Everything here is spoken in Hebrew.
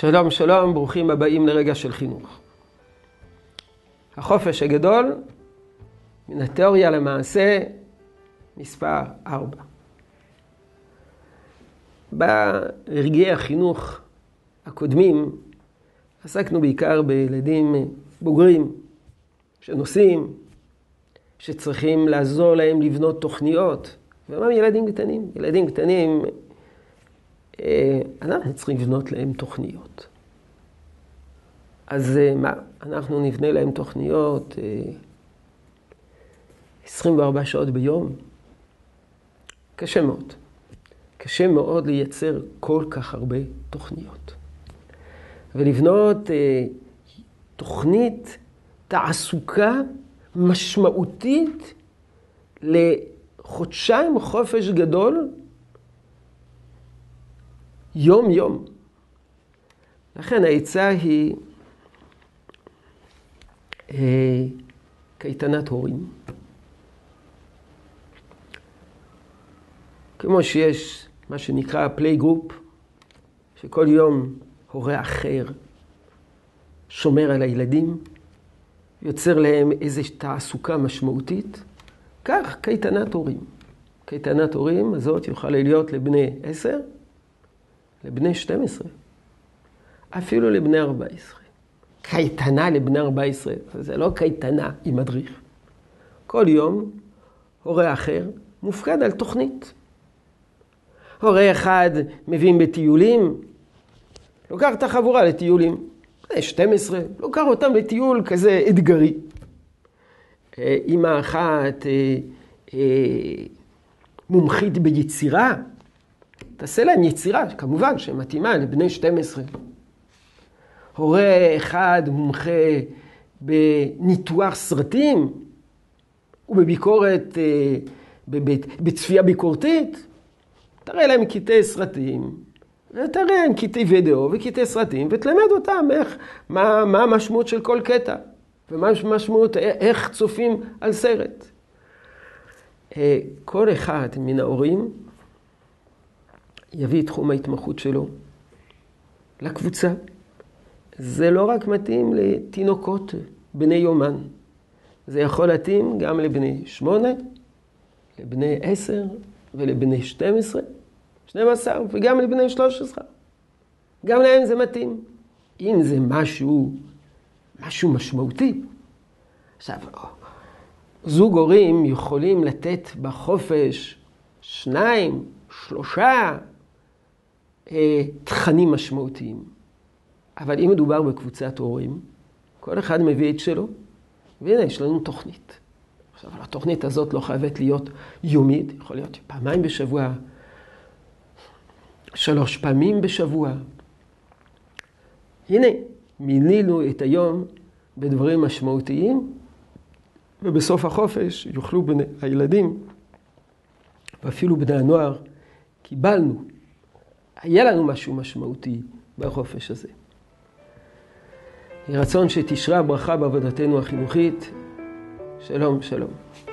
שלום שלום, ברוכים הבאים לרגע של חינוך. החופש הגדול, מן התיאוריה למעשה, מספר 4. ברגעי החינוך הקודמים עסקנו בעיקר בילדים בוגרים שנוסעים, שצריכים לעזור להם לבנות תוכניות. ומה ילדים קטנים? ילדים קטנים, אנחנו צריכים לבנות להם תוכניות. אז מה? אנחנו נבנה להם תוכניות 24 שעות ביום. קשה מאוד. קשה מאוד לייצר כל כך הרבה תוכניות. ולבנות תוכנית תעסוקה משמעותית לחודשיים חופש גדול יום יום. לכן העצה היא קייטנת הורים. כמו שיש מה שנקרא פלייגרופ, שכל יום הורה אחר שומר על הילדים, יוצר להם איזושהי תעסוקה משמעותית, כך קייטנת הורים. קייטנת הורים הזאת יוכל להיות לבני 10, לבני 12, אפילו לבני 14. קייטנה לבני 14, זה לא קייטנה עם מדריך. כל יום הורה אחר מופקד על תוכנית. הורה אחד מביאים בטיולים, לוקח את החבורה לטיולים. 12, לוקח אותם לטיול כזה אתגרי. אמא אחת מומחית ביצירה, תעשה להם יצירה, כמובן, שמתאימה לבני 12. הורה אחד מומחה בניתוח סרטים, ובביקורת, בצפייה ביקורתית, תראה להם קטעי סרטים, ותראה להם קטעי וידאו וקטעי סרטים, ותלמד אותם איך, מה המשמעות של כל קטע, ומה המשמעות, איך צופים על סרט. כל אחד מן ההורים יביא את תחום ההתמחות שלו לקבוצה. זה לא רק מתאים לתינוקות בני יומן, זה יכול להתאים גם לבני 8, לבני 10 ולבני 12 וגם לבני 13. גם להם זה מתאים. אם זה משהו משמעותי. עכשיו, זוג הורים יכולים לתת בחופש 2, 3 תכנים משמעותיים. אבל אם מדובר בקבוצת הורים, כל אחד מביא את שלו, והנה יש לנו תוכנית. עכשיו, התוכנית הזאת לא חייבת להיות יומית, יכול להיות פעמיים בשבוע, 3 פעמים בשבוע. הנה, מינינו את היום בדברים משמעותיים, ובסוף החופש יוכלו הילדים, ואפילו בני הנוער, קיבלנו. היה לנו משהו משמעותי בחופש הזה. יהי רצון שתשרה ברכה בעבודתנו החינוכית. שלום, שלום.